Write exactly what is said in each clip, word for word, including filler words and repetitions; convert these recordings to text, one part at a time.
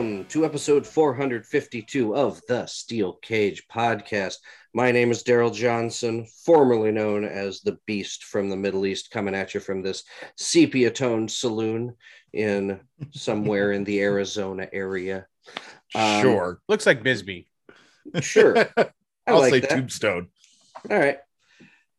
Welcome to episode four fifty-two of the Steel Cage Podcast. My name is Darrell Johnson, formerly known as the Beast from the Middle East, coming at you from this sepia-toned saloon in somewhere in the Arizona area. Um, sure. Looks like Bisbee. Sure. I I'll like say that. Tombstone. All right.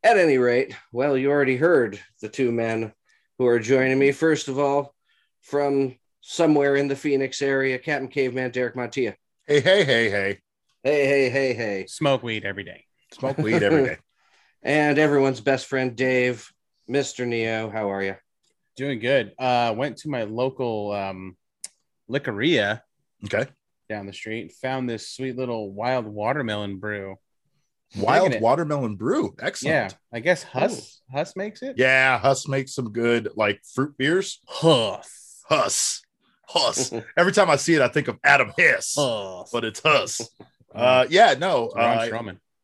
At any rate, well, you already heard the two men who are joining me. First of all, from somewhere in the Phoenix area, Captain Caveman Derek Montilla. Hey, hey, hey, hey. Hey, hey, hey, hey. Smoke weed every day. Smoke weed every day. And everyone's best friend, Dave, Mister Neo. How are you? Doing good. Uh, went to my local um, liquoria. Okay. Down the street. Found this sweet little wild watermelon brew. Wild watermelon brew. Excellent. Yeah. I guess Huss Ooh. Huss makes it. Yeah. Huss makes some good, like, fruit beers. Huss. Huss. Huss. Every time I see it, I think of Adam Hiss. Huss. But it's Huss. Uh, yeah, no. Uh,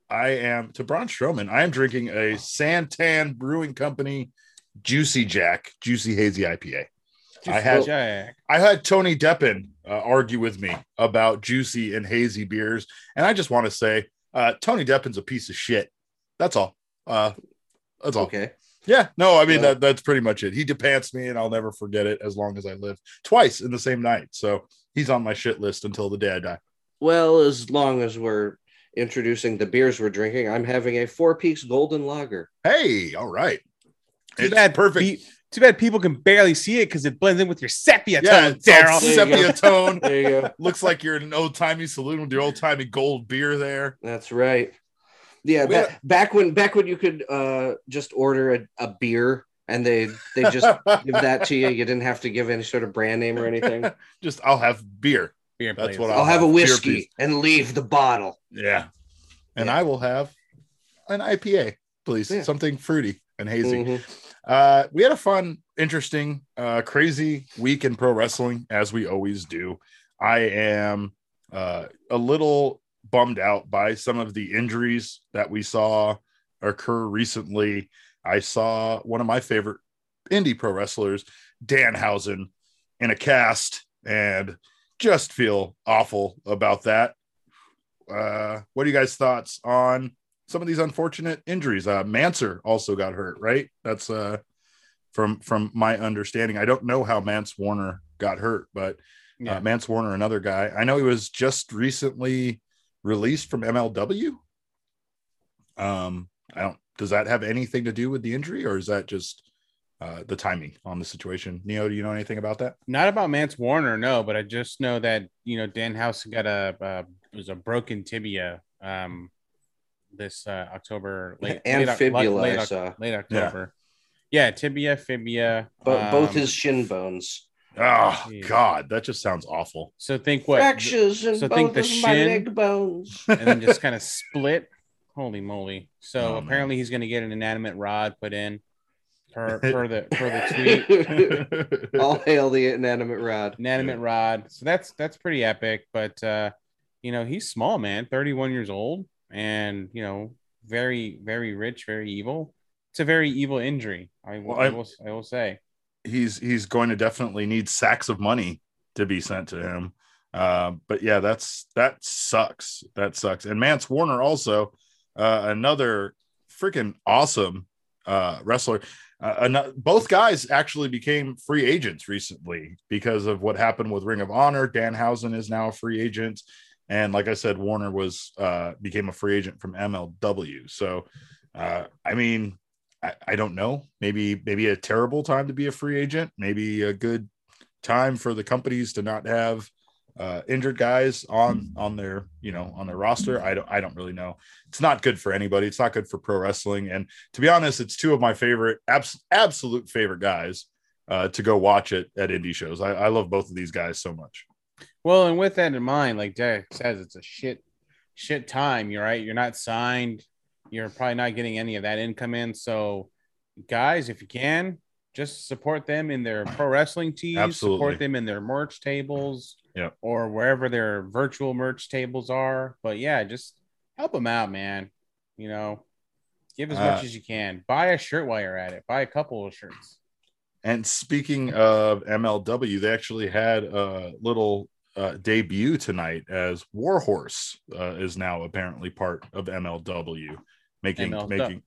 I, I am, to Braun Strowman, I am drinking a Santan Brewing Company Juicy Jack, Juicy Hazy I P A. Juicy I had Jack. I had Tony Deppen uh, argue with me about juicy and hazy beers. And I just want to say, uh, Tony Deppen's a piece of shit. That's all. Uh, that's all. Okay. Yeah. No, I mean, yeah. that, that's pretty much it. He depants me and I'll never forget it as long as I live, twice in the same night. So he's on my shit list until the day I die. Well, as long as we're introducing the beers we're drinking, I'm having a Four Peaks Golden Lager. Hey, all right. Too it's bad, perfect. Be, too bad people can barely see it because it blends in with your sepia yeah, tone, Darryl. Sepia tone. There you go. Looks like you're in an old-timey saloon with your old-timey gold beer there. That's right. Yeah, ba- had- back when back when you could uh, just order a, a beer and they they just give that to you. You didn't have to give any sort of brand name or anything. Just I'll have beer. Beer That's what I'll, I'll have, have a whiskey and leave the bottle. Yeah. And yeah. I will have an I P A, please. Yeah. Something fruity and hazy. Mm-hmm. Uh, we had a fun, interesting, uh, crazy week in pro wrestling, as we always do. I am uh, a little bummed out by some of the injuries that we saw occur recently. I saw one of my favorite indie pro wrestlers, Danhausen, in a cast, and just feel awful about that. Uh, what are you guys' thoughts on some of these unfortunate injuries? Uh, Mance also got hurt, right? That's uh, from from my understanding. I don't know how Mance Warner got hurt, but yeah. uh, Mance Warner, another guy. I know he was just recently released from M L W. Um, I don't. Does that have anything to do with the injury, or is that just Uh, the timing on the situation? Neo, do you know anything about that? Not about Mance Warner, no, but I just know that, you know, Danhausen got a uh, was a broken tibia um, this uh, October late and late, fibula late, I saw. late October. Yeah. yeah, tibia, fibia, but um, both his shin bones. Oh geez. God, that just sounds awful. So think what fractures and so both of my leg bones, and then just kind of split. Holy moly! So oh, apparently man. He's going to get an inanimate rod put in. Per, per the per the tweet. All hail the inanimate rod. Inanimate yeah. rod. So that's that's pretty epic. But uh, you know, he's small, man, thirty-one years old, and you know, very, very rich, very evil. It's a very evil injury. I, well, I, I will I will say. He's he's going to definitely need sacks of money to be sent to him. Uh, but yeah, that's that sucks. That sucks. And Mance Warner also, uh, another freaking awesome uh wrestler. Uh, another, both guys actually became free agents recently because of what happened with Ring of Honor. Danhausen is now a free agent, and like I said, Warner was uh, became a free agent from M L W. So, uh, I mean, I, I don't know. Maybe maybe a terrible time to be a free agent. Maybe a good time for the companies to not have uh, injured guys on on their you know on their roster. I don't I don't really know. It's not good for anybody. It's not good for pro wrestling. And to be honest, it's two of my favorite, abs- absolute favorite guys uh, to go watch it at indie shows. I, I love both of these guys so much. Well, and with that in mind, like Derek says, it's a shit shit time. You're right. You're not signed. You're probably not getting any of that income in. So, guys, if you can, just support them in their pro wrestling tees. Absolutely. Support them in their merch tables. Yeah. Or wherever their virtual merch tables are. But yeah, just help them out, man. You know, give as much uh, as you can. Buy a shirt while you're at it. Buy a couple of shirts. And speaking of M L W, they actually had a little uh, debut tonight as Warhorse uh, is now apparently part of M L W. Making M L W. making.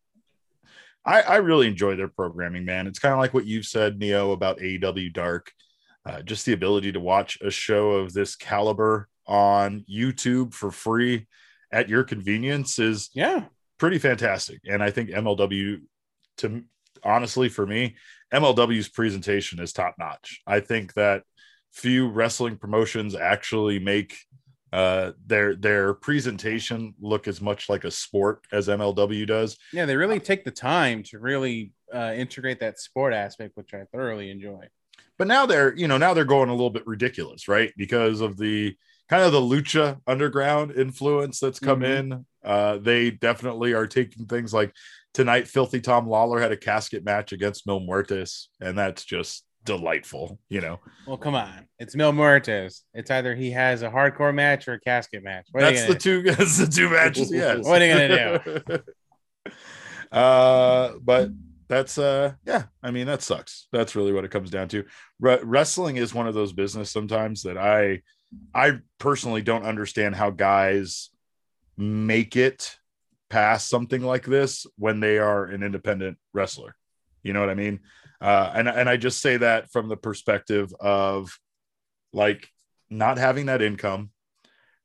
I, I really enjoy their programming, man. It's kind of like what you've said, Neo, about A E W Dark. Uh, just the ability to watch a show of this caliber on YouTube for free at your convenience is yeah pretty fantastic. And I think M L W, to honestly, for me, M L W's presentation is top notch. I think that few wrestling promotions actually make uh, their their presentation look as much like a sport as M L W does. Yeah, they really take the time to really uh, integrate that sport aspect, which I thoroughly enjoy. But now they're, you know, now they're going a little bit ridiculous, right? Because of the kind of the Lucha Underground influence that's come mm-hmm. in. Uh, they definitely are taking things like tonight, Filthy Tom Lawler had a casket match against Mil Muertes, and that's just delightful, you know. Well, come on, it's Mil Muertes. It's either he has a hardcore match or a casket match. What that's the do? two. That's the two matches. Yes. What are you gonna do? uh, but. That's uh yeah, I mean, that sucks. That's really what it comes down to. Re- wrestling is one of those business sometimes that I I personally don't understand how guys make it past something like this when they are an independent wrestler. You know what I mean? Uh and and I just say that from the perspective of like not having that income,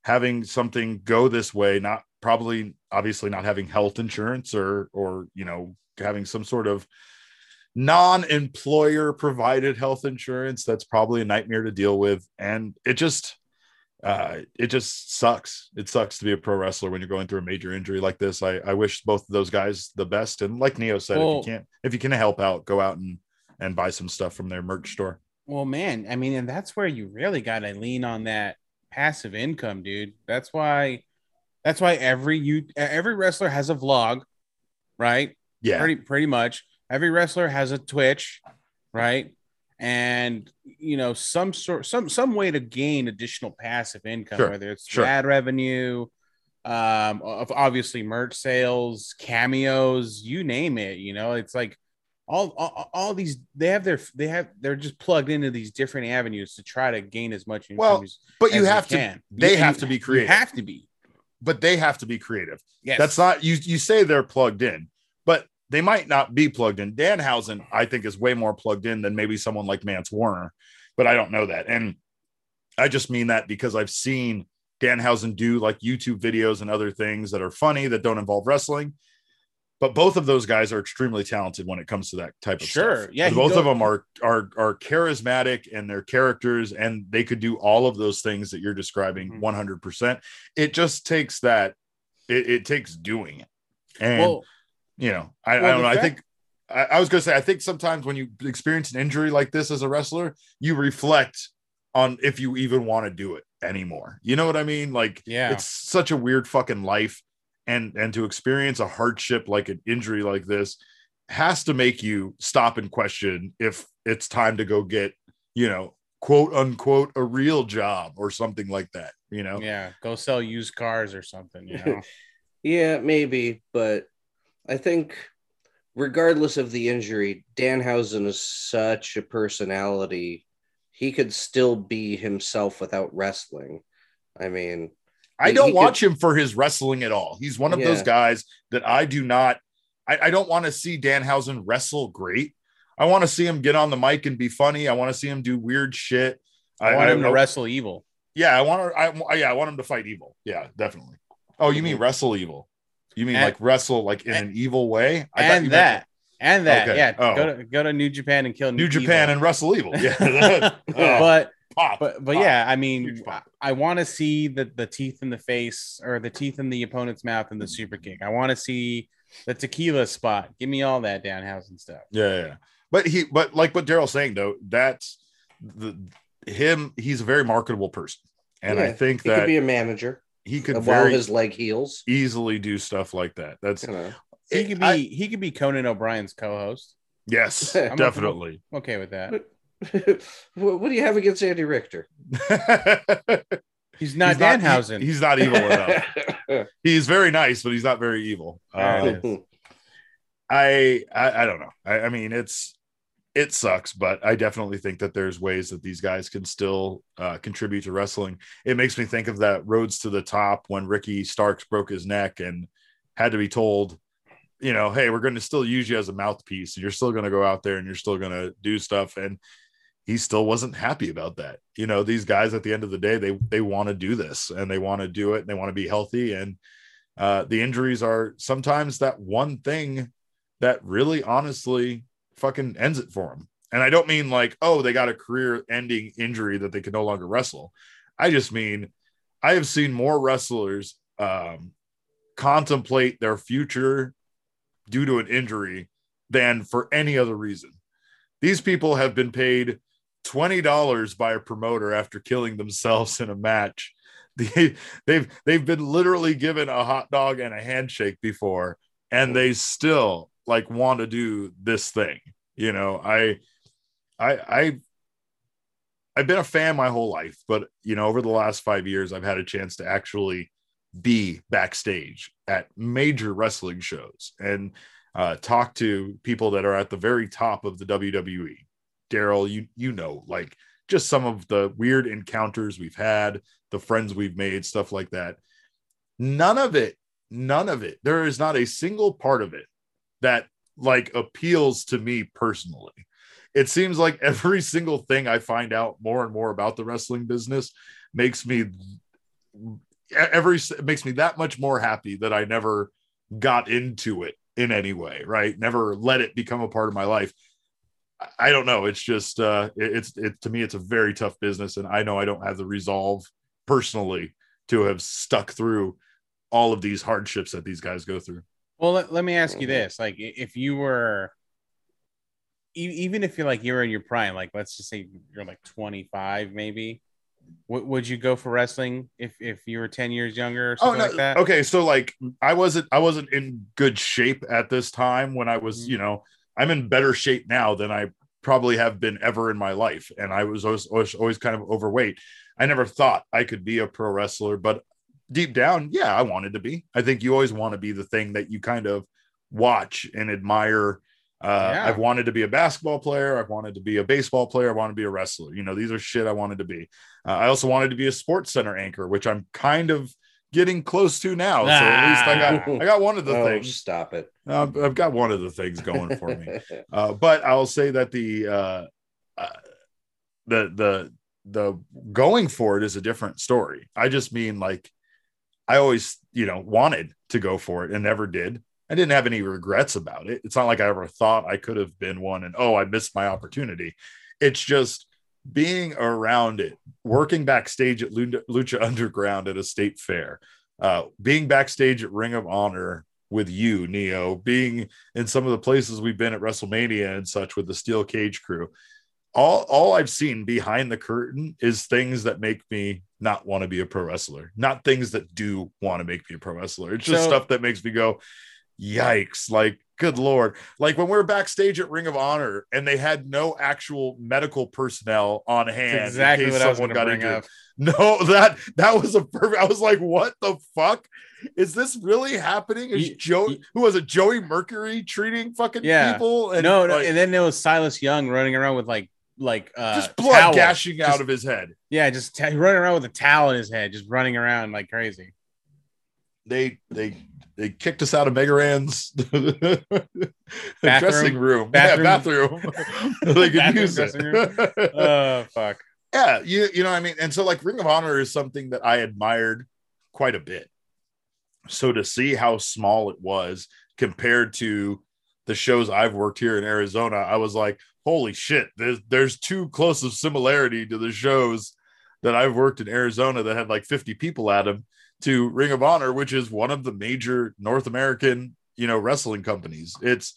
having something go this way, not probably obviously not having health insurance or or you know having some sort of non-employer provided health insurance. That's probably a nightmare to deal with. And it just, uh, it just sucks. It sucks to be a pro wrestler when you're going through a major injury like this. I, I wish both of those guys the best. And like Neo said, well, if you can't, if you can help out, go out and, and buy some stuff from their merch store. Well, man, I mean, and that's where you really got to lean on that passive income, dude. That's why, that's why every, you, every wrestler has a vlog, right? Yeah, pretty pretty much every wrestler has a Twitch, right? And you know, some sort, some some way to gain additional passive income, sure. whether it's sure. ad revenue, um, obviously merch sales, cameos, you name it. You know, it's like all, all all these they have their they have they're just plugged into these different avenues to try to gain as much income. Well, as, but you as have they to. Can. They you, have you, to be creative. You have to be, but they have to be creative. Yes, that's not you. You say they're plugged in, but they might not be plugged in. Danhausen, I think, is way more plugged in than maybe someone like Mance Warner, but I don't know that. And I just mean that because I've seen Danhausen do like YouTube videos and other things that are funny that don't involve wrestling. But both of those guys are extremely talented when it comes to that type of sure. stuff. Yeah, both goes- of them are, are, are charismatic and they're characters and they could do all of those things that you're describing mm-hmm. one hundred percent. It just takes that. It, it takes doing it. And well, you know, I, well, I don't know. Fact- I think I, I was going to say, I think sometimes when you experience an injury like this as a wrestler, you reflect on if you even want to do it anymore. You know what I mean? Like, yeah, it's such a weird fucking life. And, and to experience a hardship like an injury like this has to make you stop and question if it's time to go get, you know, quote unquote, a real job or something like that, you know? Yeah. Go sell used cars or something, you know? Yeah, maybe, but I think regardless of the injury, Danhausen is such a personality. He could still be himself without wrestling. I mean, I don't watch could... him for his wrestling at all. He's one of yeah. those guys that I do not, I, I don't want to see Danhausen wrestle great. I want to see him get on the mic and be funny. I want to see him do weird shit. I, I want I, him I, to I, wrestle evil. Yeah. I want to, I, yeah, I want him to fight evil. Yeah, definitely. Oh, you mean wrestle evil? You mean and, like wrestle like in and, an evil way? I and, that, and that, and okay. that, yeah. Oh. Go to go to New Japan and kill New evil. Japan and wrestle evil. Yeah, that, oh. but, pop, but but pop. yeah, I mean, I, I want to see the the teeth in the face or the teeth in the opponent's mouth and the super kick. I want to see the tequila spot. Give me all that Danhausen stuff. Yeah, yeah, but he, but like what Darrell's saying though, that's the him. He's a very marketable person, and yeah, I think he that could be a manager. He could while his leg heals easily do stuff like that. That's you know. it, he could be I, he could be Conan O'Brien's co-host. Yes, I'm definitely okay with that. What, what do you have against Andy Richter? He's not Danhausen. He, he's not evil enough. He's very nice, but he's not very evil. Um, I, I I don't know. I, I mean, it's it sucks, but I definitely think that there's ways that these guys can still uh, contribute to wrestling. It makes me think of that Roads to the Top when Ricky Starks broke his neck and had to be told, you know, hey, we're going to still use you as a mouthpiece. You're still going to go out there and you're still going to do stuff. And he still wasn't happy about that. You know, these guys at the end of the day, they, they want to do this and they want to do it and they want to be healthy. And uh, the injuries are sometimes that one thing that really honestly fucking ends it for them. And I don't mean like, oh, they got a career ending injury that they can no longer wrestle. I just mean, I have seen more wrestlers um, contemplate their future due to an injury than for any other reason. These people have been paid twenty dollars by a promoter after killing themselves in a match. They, they've, they've been literally given a hot dog and a handshake before, and they still like want to do this thing. You know, I, I, I, I've been a fan my whole life, but you know, over the last five years, I've had a chance to actually be backstage at major wrestling shows and uh, talk to people that are at the very top of the W W E. Darrell, you, you know, like just some of the weird encounters we've had, the friends we've made, stuff like that. None of it, none of it. There is not a single part of it that like appeals to me personally. It seems like every single thing I find out more and more about the wrestling business makes me every it makes me that much more happy that I never got into it in any way, right? Never let it become a part of my life. I don't know. It's just uh, it's it to me, it's a very tough business, and I know I don't have the resolve personally to have stuck through all of these hardships that these guys go through. Well, let, let me ask you this. Like, if you were, even if you're like, you're in your prime, like, let's just say you're like twenty-five, maybe, w- would you go for wrestling if, if you were ten years younger or something oh, no. like that? Okay. So like, I wasn't, I wasn't in good shape at this time when I was, mm-hmm. you know, I'm in better shape now than I probably have been ever in my life. And I was always, always, always kind of overweight. I never thought I could be a pro wrestler, but deep down, yeah, I wanted to be. I think you always want to be the thing that you kind of watch and admire. Uh, yeah. I've wanted to be a basketball player. I've wanted to be a baseball player. I want to be a wrestler. You know, these are shit I wanted to be. Uh, I also wanted to be a Sports Center anchor, which I'm kind of getting close to now. Ah. So at least I got I got one of the oh, things. Stop it. Uh, I've got one of the things going for me. Uh, but I'll say that the uh, uh, the the the going for it is a different story. I just mean like, I always, you know, wanted to go for it and never did. I didn't have any regrets about it. It's not like I ever thought I could have been one and, oh, I missed my opportunity. It's just being around it, working backstage at Lucha Underground at a state fair, uh, being backstage at Ring of Honor with you, Neo, being in some of the places we've been at WrestleMania and such with the Steel Cage crew. All, all I've seen behind the curtain is things that make me not want to be a pro wrestler, not things that do want to make me a pro wrestler. It's just so, stuff that makes me go, yikes, like, good Lord. Like when we were backstage at Ring of Honor and they had no actual medical personnel on hand. Exactly what I was going to bring up. No, that, that was a perfect, I was like, what the fuck? Is this really happening? Is you, Joe, you, who was a Joey Mercury treating fucking yeah. people? And no, no like, and then there was Silas Young running around with like, like uh just blood towel. gashing just, out of his head yeah just t- running around with a towel in his head, just running around like crazy. They they they kicked us out of Megaran's dressing room bathroom, yeah, bathroom. They could bathroom use it. Oh fuck yeah. You you know what I mean? And so like Ring of Honor is something that I admired quite a bit, so to see how small it was compared to the shows I've worked here in Arizona, I was like, holy shit, there's, there's too close of similarity to the shows that I've worked in Arizona that had like fifty people at them to Ring of Honor, which is one of the major North American, you know, wrestling companies. It's,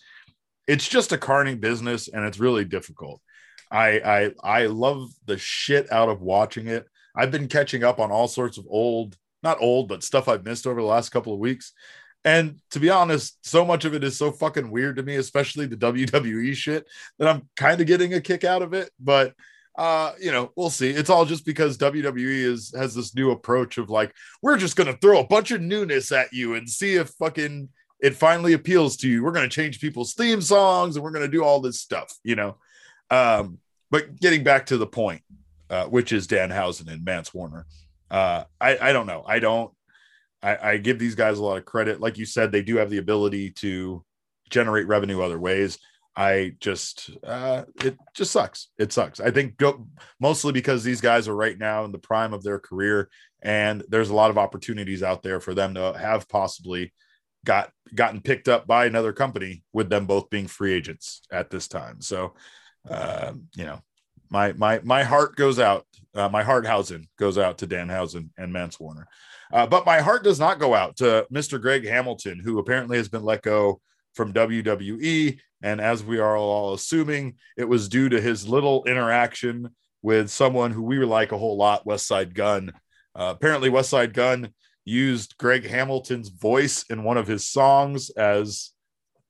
it's just a carny business and it's really difficult. I, I, I love the shit out of watching it. I've been catching up on all sorts of old, not old, but stuff I've missed over the last couple of weeks. And to be honest, so much of it is so fucking weird to me, especially the W W E shit, that I'm kind of getting a kick out of it. But, uh, you know, we'll see. It's all just because W W E is has this new approach of like, we're just going to throw a bunch of newness at you and see if fucking it finally appeals to you. We're going to change people's theme songs and we're going to do all this stuff, you know. Um, but getting back to the point, uh, which is Danhausen and Mance Warner. Uh, I, I don't know. I don't, I, I give these guys a lot of credit. Like you said, they do have the ability to generate revenue other ways. I just, uh, it just sucks. It sucks. I think go, mostly because these guys are right now in the prime of their career, and there's a lot of opportunities out there for them to have possibly got gotten picked up by another company, with them both being free agents at this time. So, uh, you know, my, my, my heart goes out. Uh, my heart housing goes out to Danhausen and Mance Warner. Uh, but my heart does not go out to Mister Greg Hamilton, who apparently has been let go from W W E, and as we are all assuming, it was due to his little interaction with someone who we like a whole lot, Westside Gunn. Uh, apparently Westside Gunn used Greg Hamilton's voice in one of his songs as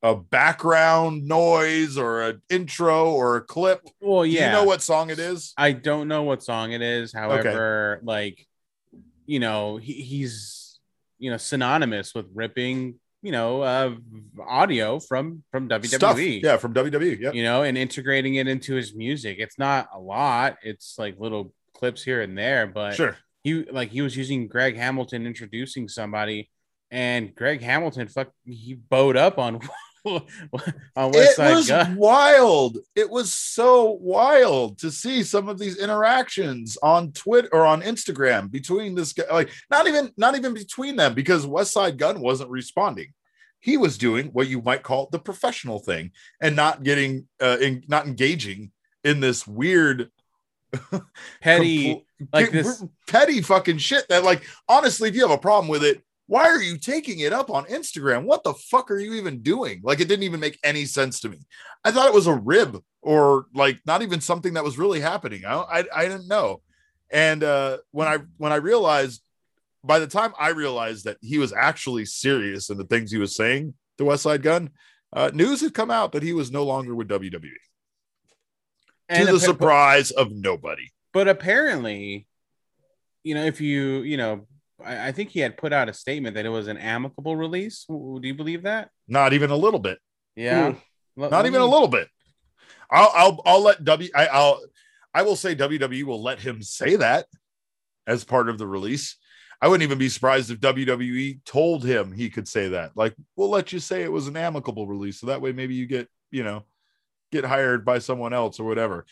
a background noise or an intro or a clip. Well, yeah. Do you know what song it is? I don't know what song it is. However, okay. like, you know, he, he's, you know, synonymous with ripping, you know, uh, audio from, from W W E. Stuff. Yeah, from W W E. Yeah. You know, and integrating it into his music. It's not a lot. It's like little clips here and there, but sure. He, like, he was using Greg Hamilton introducing somebody, and Greg Hamilton, fuck, he bowed up on, on Westside It was Gun. Wild. It was so wild to see some of these interactions on Twitter or on Instagram between this guy, like not even, not even between them, because Westside Gunn wasn't responding. He was doing what you might call the professional thing and not getting, uh, in, not engaging in this weird petty, like this petty fucking shit that, like, honestly, if you have a problem with it, why are you taking it up on Instagram? What the fuck are you even doing? Like, it didn't even make any sense to me. I thought it was a rib, or like not even something that was really happening. I I, I didn't know. And uh, when I when I realized, by the time I realized that he was actually serious in the things he was saying to Westside Gunn, uh, news had come out that he was no longer with W W E. And to the surprise of nobody. But apparently, you know, if you, you know, I think he had put out a statement that it was an amicable release. Do you believe that? Not even a little bit. Yeah. L- Not even me... a little bit. I'll, I'll, I'll let W I, I'll, I will say W W E will let him say that as part of the release. I wouldn't even be surprised if W W E told him he could say that. Like, we'll let you say it was an amicable release, so that way maybe you get, you know, get hired by someone else or whatever.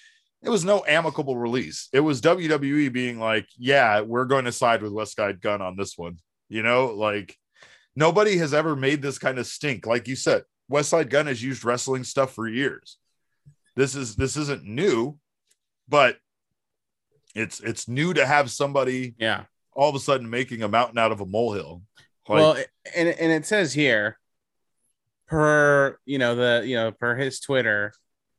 It was no amicable release. It was W W E being like, yeah, we're going to side with Westside Gunn on this one. You know, like, nobody has ever made this kind of stink. Like you said, Westside Gunn has used wrestling stuff for years. This is, this isn't new, but it's, it's new to have somebody, yeah, all of a sudden making a mountain out of a molehill. Like, well, and, and it says here, per, you know, the, you know, per his Twitter,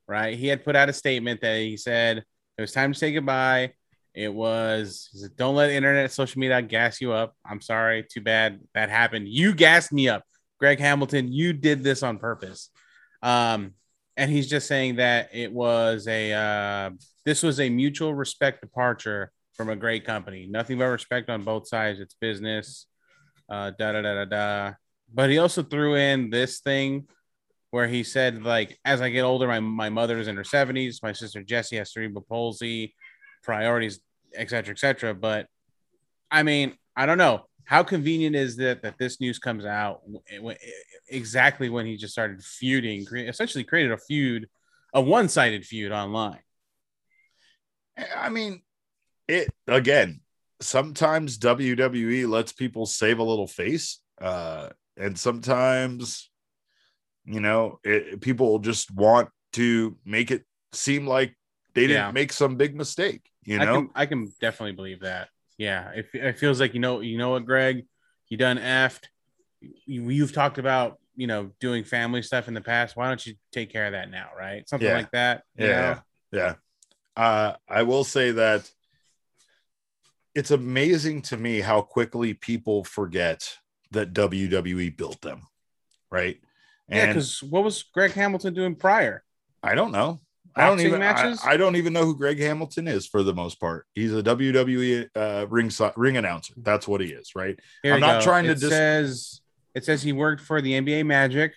right, he had put out a statement that he said it was time to say goodbye. It was, he said, don't let internet, social media gas you up. I'm sorry. Too bad that happened. You gassed me up, Greg Hamilton. You did this on purpose. Um, and he's just saying that it was a, uh, this was a mutual respect departure from a great company. Nothing but respect on both sides. It's business. Uh, da da da da da. But he also threw in this thing, where he said, like, as I get older, my, my mother is in her seventies. My sister Jessie has cerebral palsy, priorities, et cetera, et cetera. But, I mean, I don't know. How convenient is it that this news comes out exactly when he just started feuding, essentially created a feud, a one-sided feud online? I mean, it, again, sometimes W W E lets people save a little face. Uh, and sometimes... You know, it, people just want to make it seem like they didn't yeah. make some big mistake. You know, I can, I can definitely believe that. Yeah, it, it feels like, you know, you know what, Greg, you done effed. You, you've talked about, you know, doing family stuff in the past. Why don't you take care of that now, right? Something yeah. like that. You yeah, know? yeah. Uh, I will say that it's amazing to me how quickly people forget that W W E built them, right? And yeah, because what was Greg Hamilton doing prior? I don't know. I don't even. I, I don't even know who Greg Hamilton is for the most part. He's a W W E uh, ring so- ring announcer. That's what he is, right? Here I'm not go. trying it to. Dis- says it says he worked for the N B A Magic,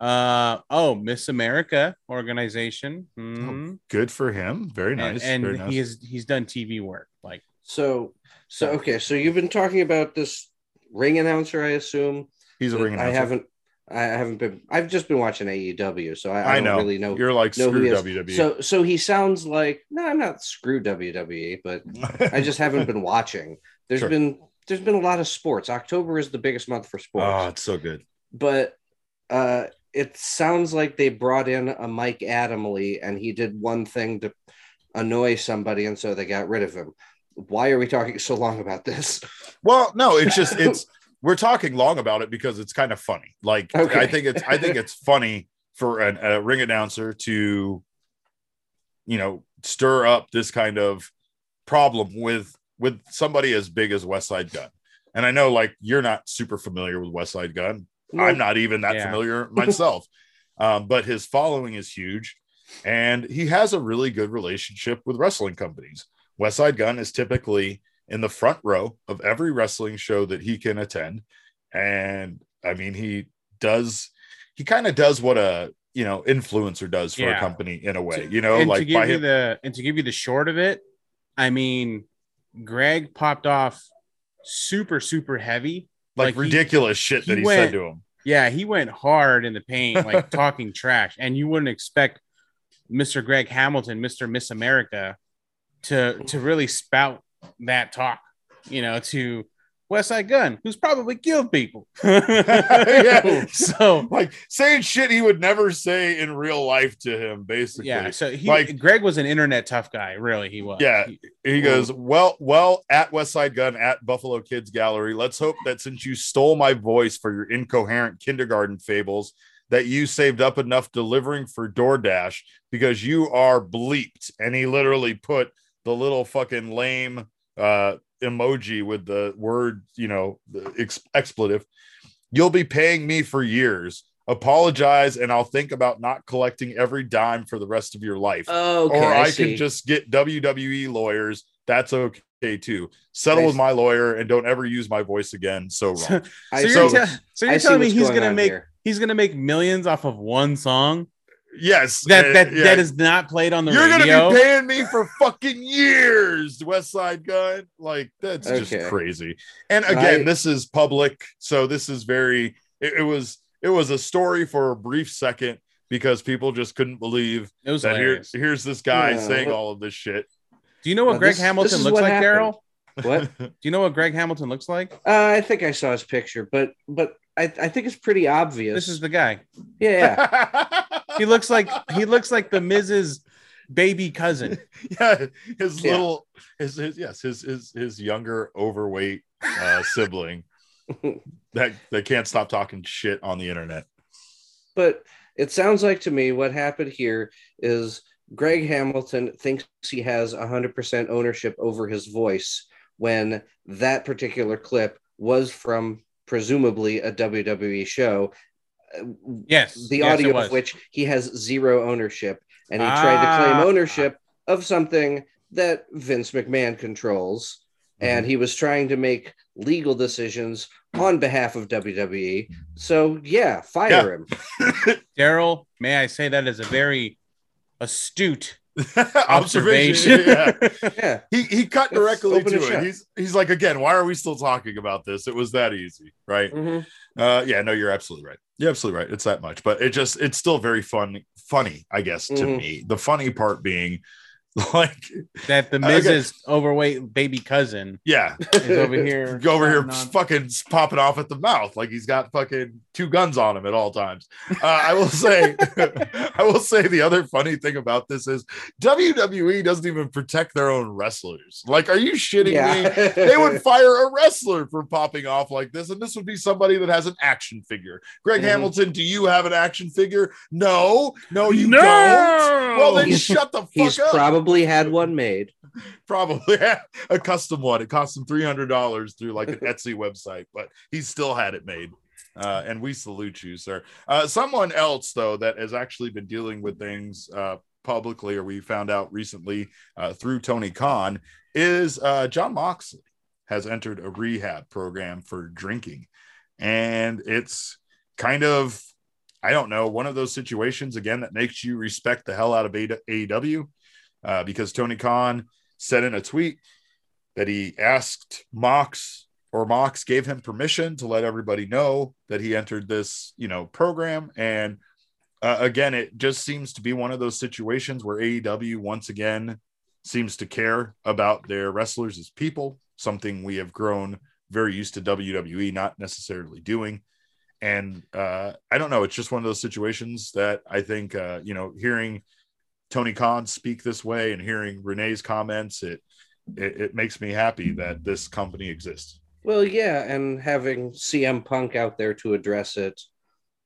Uh oh, Miss America organization. Mm. Oh, good for him. Very nice. And, and Very nice. he is he's done T V work. Like so. So okay. So you've been talking about this ring announcer, I assume. He's a ring announcer. I haven't. I haven't been. I've just been watching A E W, so I, I, I don't know. really know. You're like know screw W W E. So so he sounds like no, I'm not screw W W E, but I just haven't been watching. There's sure. been there's been a lot of sports. October is the biggest month for sports. Oh, it's so good. But uh. It sounds like they brought in a Mike Adamley and he did one thing to annoy somebody. And so they got rid of him. Why are we talking so long about this? Well, no, it's just, it's, we're talking long about it because it's kind of funny. Like, okay. I think it's, I think it's funny for an, a ring announcer to, you know, stir up this kind of problem with, with somebody as big as Westside Gunn. And I know like, you're not super familiar with Westside Gunn. I'm not even that yeah. familiar myself, um, but his following is huge, and he has a really good relationship with wrestling companies. Westside Gunn is typically in the front row of every wrestling show that he can attend, and I mean, he does, he kind of does what a you know influencer does for yeah. a company in a way, to, you know, and like to give by you him- the and to give you the short of it, I mean, Greg popped off super super heavy. Like, like ridiculous he, shit that he, he went, said to him. Yeah, he went hard in the paint, like talking trash. And you wouldn't expect Mister Greg Hamilton, Mister Miss America, to to really spout that talk, you know, to Westside Gunn, who's probably killed people. yeah. So like saying shit he would never say in real life to him, basically. Yeah. So he like Greg was an internet tough guy, really. He was. Yeah. He, he goes, Well, well, at Westside Gunn at Buffalo Kids Gallery. Let's hope that since you stole my voice for your incoherent kindergarten fables, that you saved up enough delivering for DoorDash because you are bleeped. And he literally put the little fucking lame uh emoji with the word, you know, the ex- expletive. You'll be paying me for years. Apologize, and I'll think about not collecting every dime for the rest of your life. Oh, okay, or I, I can just get W W E lawyers. That's okay too. Settle I with see. my lawyer and don't ever use my voice again. So wrong. So, so you're, so, te- so you're telling me he's gonna make here. he's gonna make millions off of one song? Yes, that that, uh, yeah. that is not played on the You're radio. You're gonna be paying me for fucking years, Westside Gunn. Like that's okay. just crazy. And again, I... this is public, so this is very. It, it was it was a story for a brief second because people just couldn't believe it was that here, here's this guy yeah. saying all of this shit. Do you know what now Greg this, Hamilton this looks like, happened. Darrell? What do you know what Greg Hamilton looks like? Uh, I think I saw his picture, but but I, I think it's pretty obvious. This is the guy. Yeah. yeah. He looks like he looks like the Miz's baby cousin. Yeah, his yeah. little, his, his yes, his his his younger overweight uh, sibling that that can't stop talking shit on the internet. But it sounds like to me what happened here is Greg Hamilton thinks he has one hundred percent ownership over his voice when that particular clip was from presumably a W W E show. Yes, the yes, audio of which he has zero ownership, and he ah. tried to claim ownership of something that Vince McMahon controls, mm-hmm. and he was trying to make legal decisions on behalf of W W E. So yeah, fire yeah. him. Darrell, may I say that is a very astute observation. yeah. yeah, he he cut directly to it. Shot. He's he's like, again, why are we still talking about this? It was that easy, right? Mm-hmm. Uh, yeah, no, you're absolutely right. You're absolutely right. It's that much, but it just it's still very fun, funny, I guess, to mm-hmm. me. The funny part being like that the Miz's overweight baby cousin, yeah, is over here, go over here, on. fucking popping off at the mouth like he's got fucking two guns on him at all times. Uh, I will say, I will say the other funny thing about this is W W E doesn't even protect their own wrestlers. Like, are you shitting yeah. me? They would fire a wrestler for popping off like this, and this would be somebody that has an action figure. Greg mm-hmm. Hamilton, do you have an action figure? No, no, you no! don't. Well, then shut the fuck he's up. Probably had one made, probably a custom one. It cost him three hundred dollars through like an Etsy website, but he still had it made. Uh, and we salute you, sir. Uh, someone else, though, that has actually been dealing with things uh, publicly, or we found out recently uh, through Tony Khan, is uh, Jon Moxley has entered a rehab program for drinking. And it's kind of I don't know, one of those situations, again, that makes you respect the hell out of A E W, uh, because Tony Khan said in a tweet that he asked Mox, or Mox gave him permission to let everybody know that he entered this, you know, program. And uh, again, it just seems to be one of those situations where A E W once again seems to care about their wrestlers as people, something we have grown very used to W W E not necessarily doing. And uh, I don't know. It's just one of those situations that I think, uh, you know, hearing Tony Khan speak this way and hearing Renee's comments, it, it it makes me happy that this company exists. Well, yeah, and having C M Punk out there to address it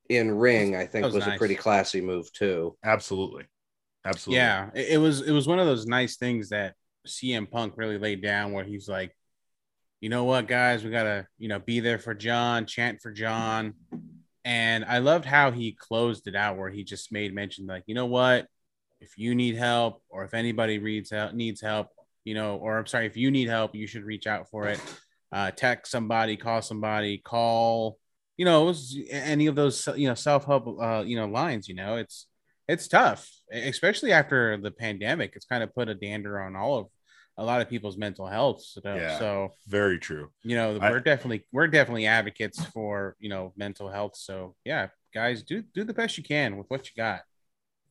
in ring, I think was, was nice. A pretty classy move too. Absolutely, absolutely. Yeah, it, it was it was one of those nice things that C M Punk really laid down, where he's like, you know what, guys, we got to, you know, be there for John, chant for John. And I loved how he closed it out, where he just made mention, like, you know what, if you need help, or if anybody reads help, needs help, you know, or I'm sorry, if you need help, you should reach out for it. Uh, text somebody, call somebody, call, you know, it was any of those, you know, self-help, uh, you know, lines, you know, it's, it's tough, especially after the pandemic. It's kind of put a dander on all of a lot of people's mental health stuff. Yeah, so very true. You know, we're I, definitely we're definitely advocates for, you know, mental health. So yeah, guys, do do the best you can with what you got.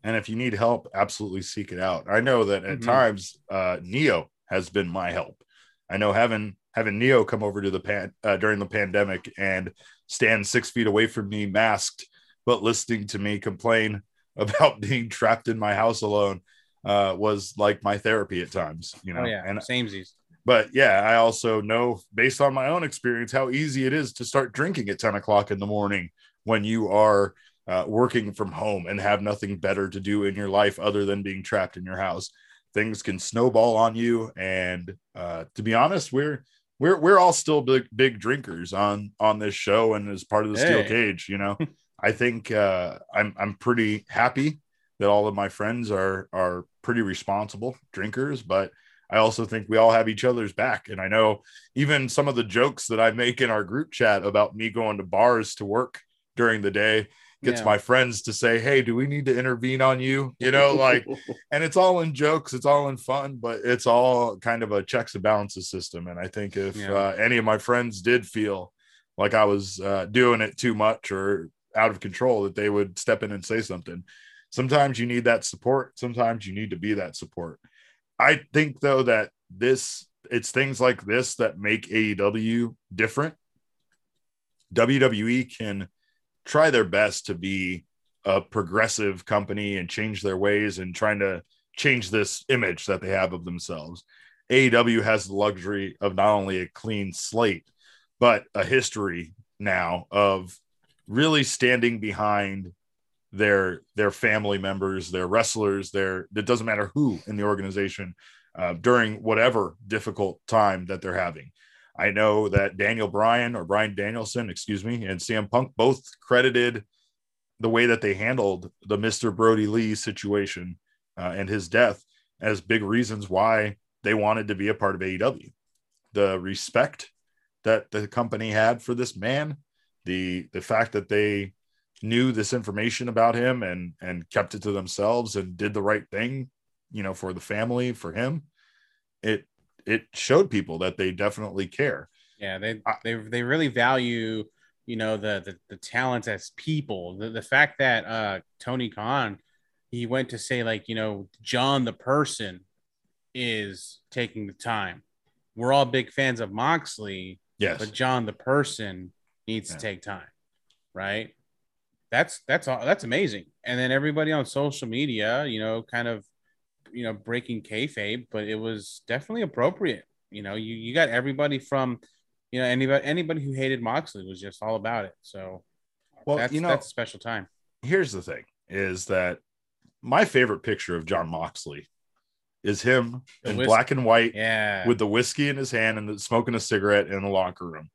And if you need help, absolutely seek it out. I know that at mm-hmm. times uh, Neo has been my help. I know having having Neo come over to the pan uh, during the pandemic and stand six feet away from me, masked, but listening to me complain about being trapped in my house alone. Uh, was like my therapy at times, you know. Oh, yeah. And samesies. But yeah, I also know based on my own experience how easy it is to start drinking at ten o'clock in the morning when you are uh, working from home and have nothing better to do in your life other than being trapped in your house. Things can snowball on you, and uh, to be honest, we're we're we're all still big big drinkers on on this show and as part of the hey. Steel Cage, you know. I think uh, I'm I'm pretty happy that all of my friends are are pretty responsible drinkers, but I also think we all have each other's back. And I know even some of the jokes that I make in our group chat about me going to bars to work during the day gets yeah. my friends to say, "Hey, do we need to intervene on you?" You know, like, and it's all in jokes, it's all in fun, but it's all kind of a checks and balances system. And I think if yeah. uh, any of my friends did feel like I was uh, doing it too much or out of control, that they would step in and say something. Sometimes you need that support. Sometimes you need to be that support. I think, though, that this it's things like this that make A E W different. W W E can try their best to be a progressive company and change their ways and trying to change this image that they have of themselves. A E W has the luxury of not only a clean slate, but a history now of really standing behind their their family members, their wrestlers, their it doesn't matter who in the organization uh, during whatever difficult time that they're having. I know that Daniel Bryan or Bryan Danielson, excuse me, and C M Punk both credited the way that they handled the Mister Brody Lee situation uh, and his death as big reasons why they wanted to be a part of A E W. The respect that the company had for this man, the the fact that they knew this information about him and and kept it to themselves and did the right thing, you know, for the family, for him, it it showed people that they definitely care. Yeah, they I, they, they really value, you know, the the, the talents as people. The, the fact that uh Tony Khan, he went to say, like, you know, John the person is taking the time. We're all big fans of Moxley, yes, but John the person needs yeah. to take time, right? That's that's all. That's amazing. And then everybody on social media, you know, kind of, you know, breaking kayfabe, but it was definitely appropriate. You know, you, you got everybody from, you know, anybody anybody who hated Moxley was just all about it. So, well, that's, you know, that's a special time. Here's the thing: is that my favorite picture of Jon Moxley is him the in whis- black and white, yeah, with the whiskey in his hand and smoking a cigarette in the locker room.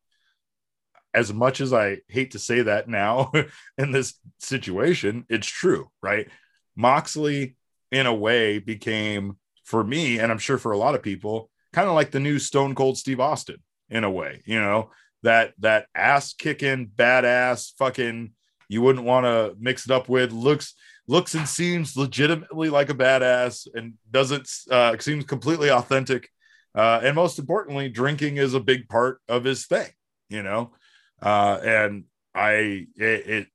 As much as I hate to say that now in this situation, it's true, right? Moxley, in a way, became, for me, and I'm sure for a lot of people, kind of like the new Stone Cold Steve Austin, in a way, you know, that that ass-kicking, badass, fucking you wouldn't want to mix it up with. Looks looks and seems legitimately like a badass and doesn't uh, seems completely authentic. Uh, and most importantly, drinking is a big part of his thing, you know, uh, and I, it, it,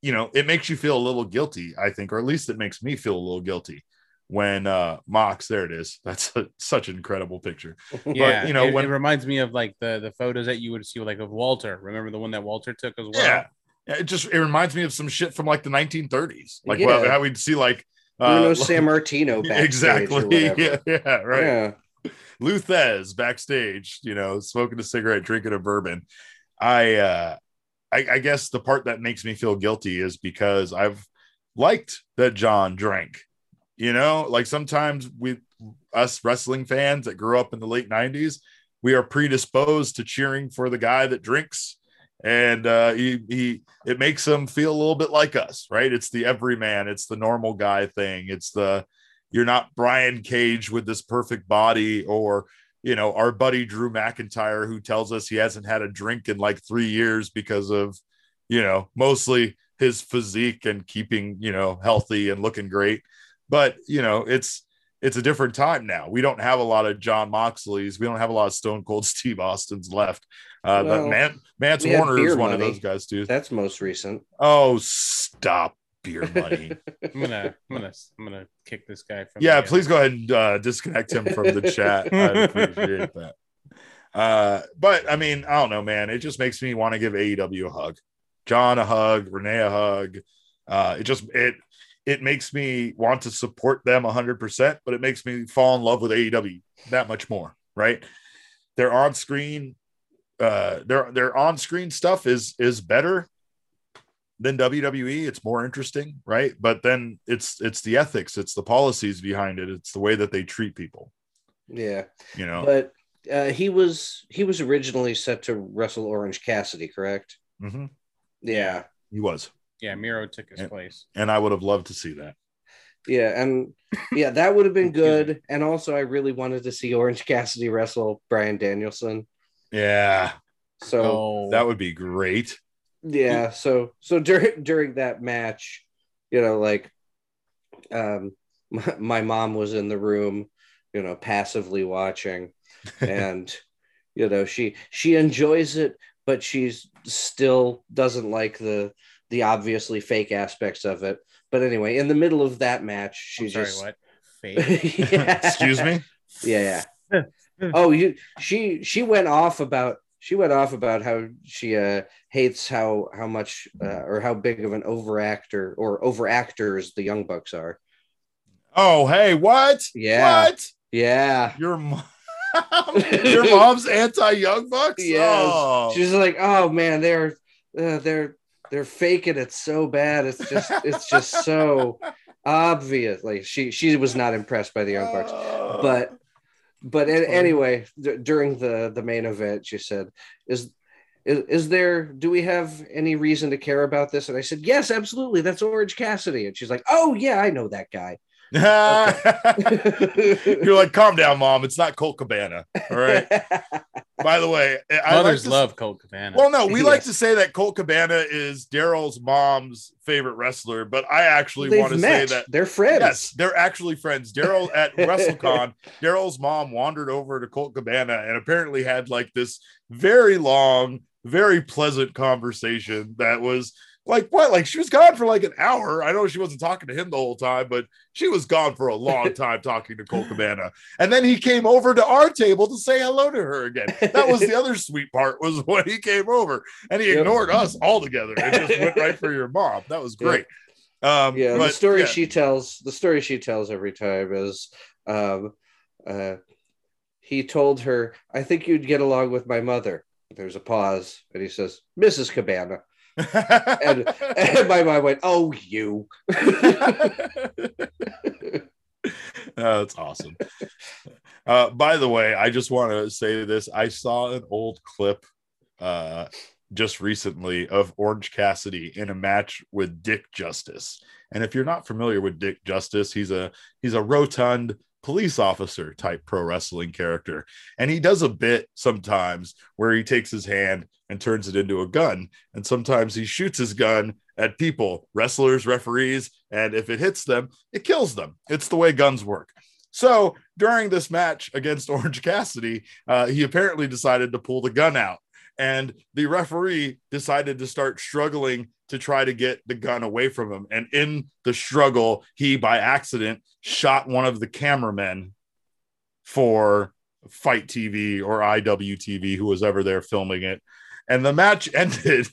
you know, it makes you feel a little guilty, I think, or at least it makes me feel a little guilty when uh, Mox, there it is. That's a, such an incredible picture. Yeah, but, you know, it, when, it reminds me of like the, the photos that you would see like of Walter. Remember the one that Walter took as well? Yeah. It just, it reminds me of some shit from like the nineteen thirties, like yeah. well, how we'd see like uh, Bruno Sammartino backstage. Exactly. Yeah, yeah. Right. Yeah. Luthez backstage, you know, smoking a cigarette, drinking a bourbon. I, uh, I, I guess the part that makes me feel guilty is because I've liked that John drank, you know, like sometimes we, us wrestling fans that grew up in the late nineties, we are predisposed to cheering for the guy that drinks, and uh, he, he, it makes him feel a little bit like us, right? It's the everyman, it's the normal guy thing. It's the, you're not Brian Cage with this perfect body, or, you know, our buddy Drew McIntyre, who tells us he hasn't had a drink in like three years because of, you know, mostly his physique and keeping, you know, healthy and looking great. But, you know, it's, it's a different time now. We don't have a lot of Jon Moxleys. We don't have a lot of Stone Cold Steve Austins left. Uh, well, but Man- Mance Warner is one money. of those guys too. That's most recent. Oh, stop. Beer money. I'm gonna, I'm gonna, I'm gonna kick this guy from. Yeah, please go ahead and uh, disconnect him from the chat. I appreciate that. Uh, but I mean, I don't know, man. It just makes me want to give A E W a hug, John a hug, Renee a hug. Uh, it just it it makes me want to support them one hundred percent, but it makes me fall in love with A E W that much more. Right? Their on screen, uh, their their on screen stuff is is better than W W E. It's more interesting, right? But then it's it's the ethics, it's the policies behind it, it's the way that they treat people. Yeah, you know. But uh, he was he was originally set to wrestle Orange Cassidy, correct? Mm-hmm. Yeah, he was. Yeah, Miro took his and, place, and I would have loved to see that. Yeah, and yeah, that would have been good. And also, I really wanted to see Orange Cassidy wrestle Bryan Danielson. Yeah, so oh, that would be great. Yeah, so so during during that match, you know, like, um, my, my mom was in the room, you know, passively watching, and you know she she enjoys it, but she's still doesn't like the the obviously fake aspects of it. But anyway, in the middle of that match, she sorry, just what? Fake? Yeah. Excuse me. Yeah, yeah. Oh, you she she went off about. She went off about how she uh, hates how how much uh, or how big of an overactor or overactors the Young Bucks are. Oh, hey, what? Yeah, what? Yeah. Your mom, your mom's anti-Young Bucks. Yeah, oh. She's like, oh man, they're uh, they're they're faking it so bad. It's just it's just so obviously she she was not impressed by the Young Bucks, oh. but. But anyway, d- during the, the main event, she said, is, is is there, do we have any reason to care about this? And I said, yes, absolutely. That's Orange Cassidy. And she's like, oh, yeah, I know that guy. You're like, calm down, Mom. It's not Colt Cabana. All right. By the way, I mothers like love say, Colt Cabana. Well, no, we yes. like to say that Colt Cabana is Darrell's mom's favorite wrestler, but I actually They've want to met. say that they're friends. Yes, they're actually friends. Darrell at WrestleCon, Darrell's mom wandered over to Colt Cabana and apparently had like this very long, very pleasant conversation that was. Like what? Like she was gone for like an hour. I know she wasn't talking to him the whole time, but she was gone for a long time talking to Colt Cabana. And then he came over to our table to say hello to her again. That was the other sweet part was when he came over and he yep. ignored us altogether and just went right for your mom. That was great. Yeah. Um, yeah but, the story yeah. she tells, the story she tells every time is um, uh, he told her, I think you'd get along with my mother. There's a pause and he says, Missus Cabana. and, and my mind went, oh, you. Oh, that's awesome. Uh, by the way, I just want to say this. I saw an old clip uh, just recently of Orange Cassidy in a match with Dick Justice. And if you're not familiar with Dick Justice, he's a he's a rotund police officer type pro wrestling character. And he does a bit sometimes where he takes his hand and turns it into a gun. And sometimes he shoots his gun at people, wrestlers, referees. And if it hits them, it kills them. It's the way guns work. So during this match against Orange Cassidy, uh, he apparently decided to pull the gun out. And the referee decided to start struggling to try to get the gun away from him. And in the struggle, he, by accident, shot one of the cameramen for Fight T V or I W T V, who was ever there filming it. And the match ended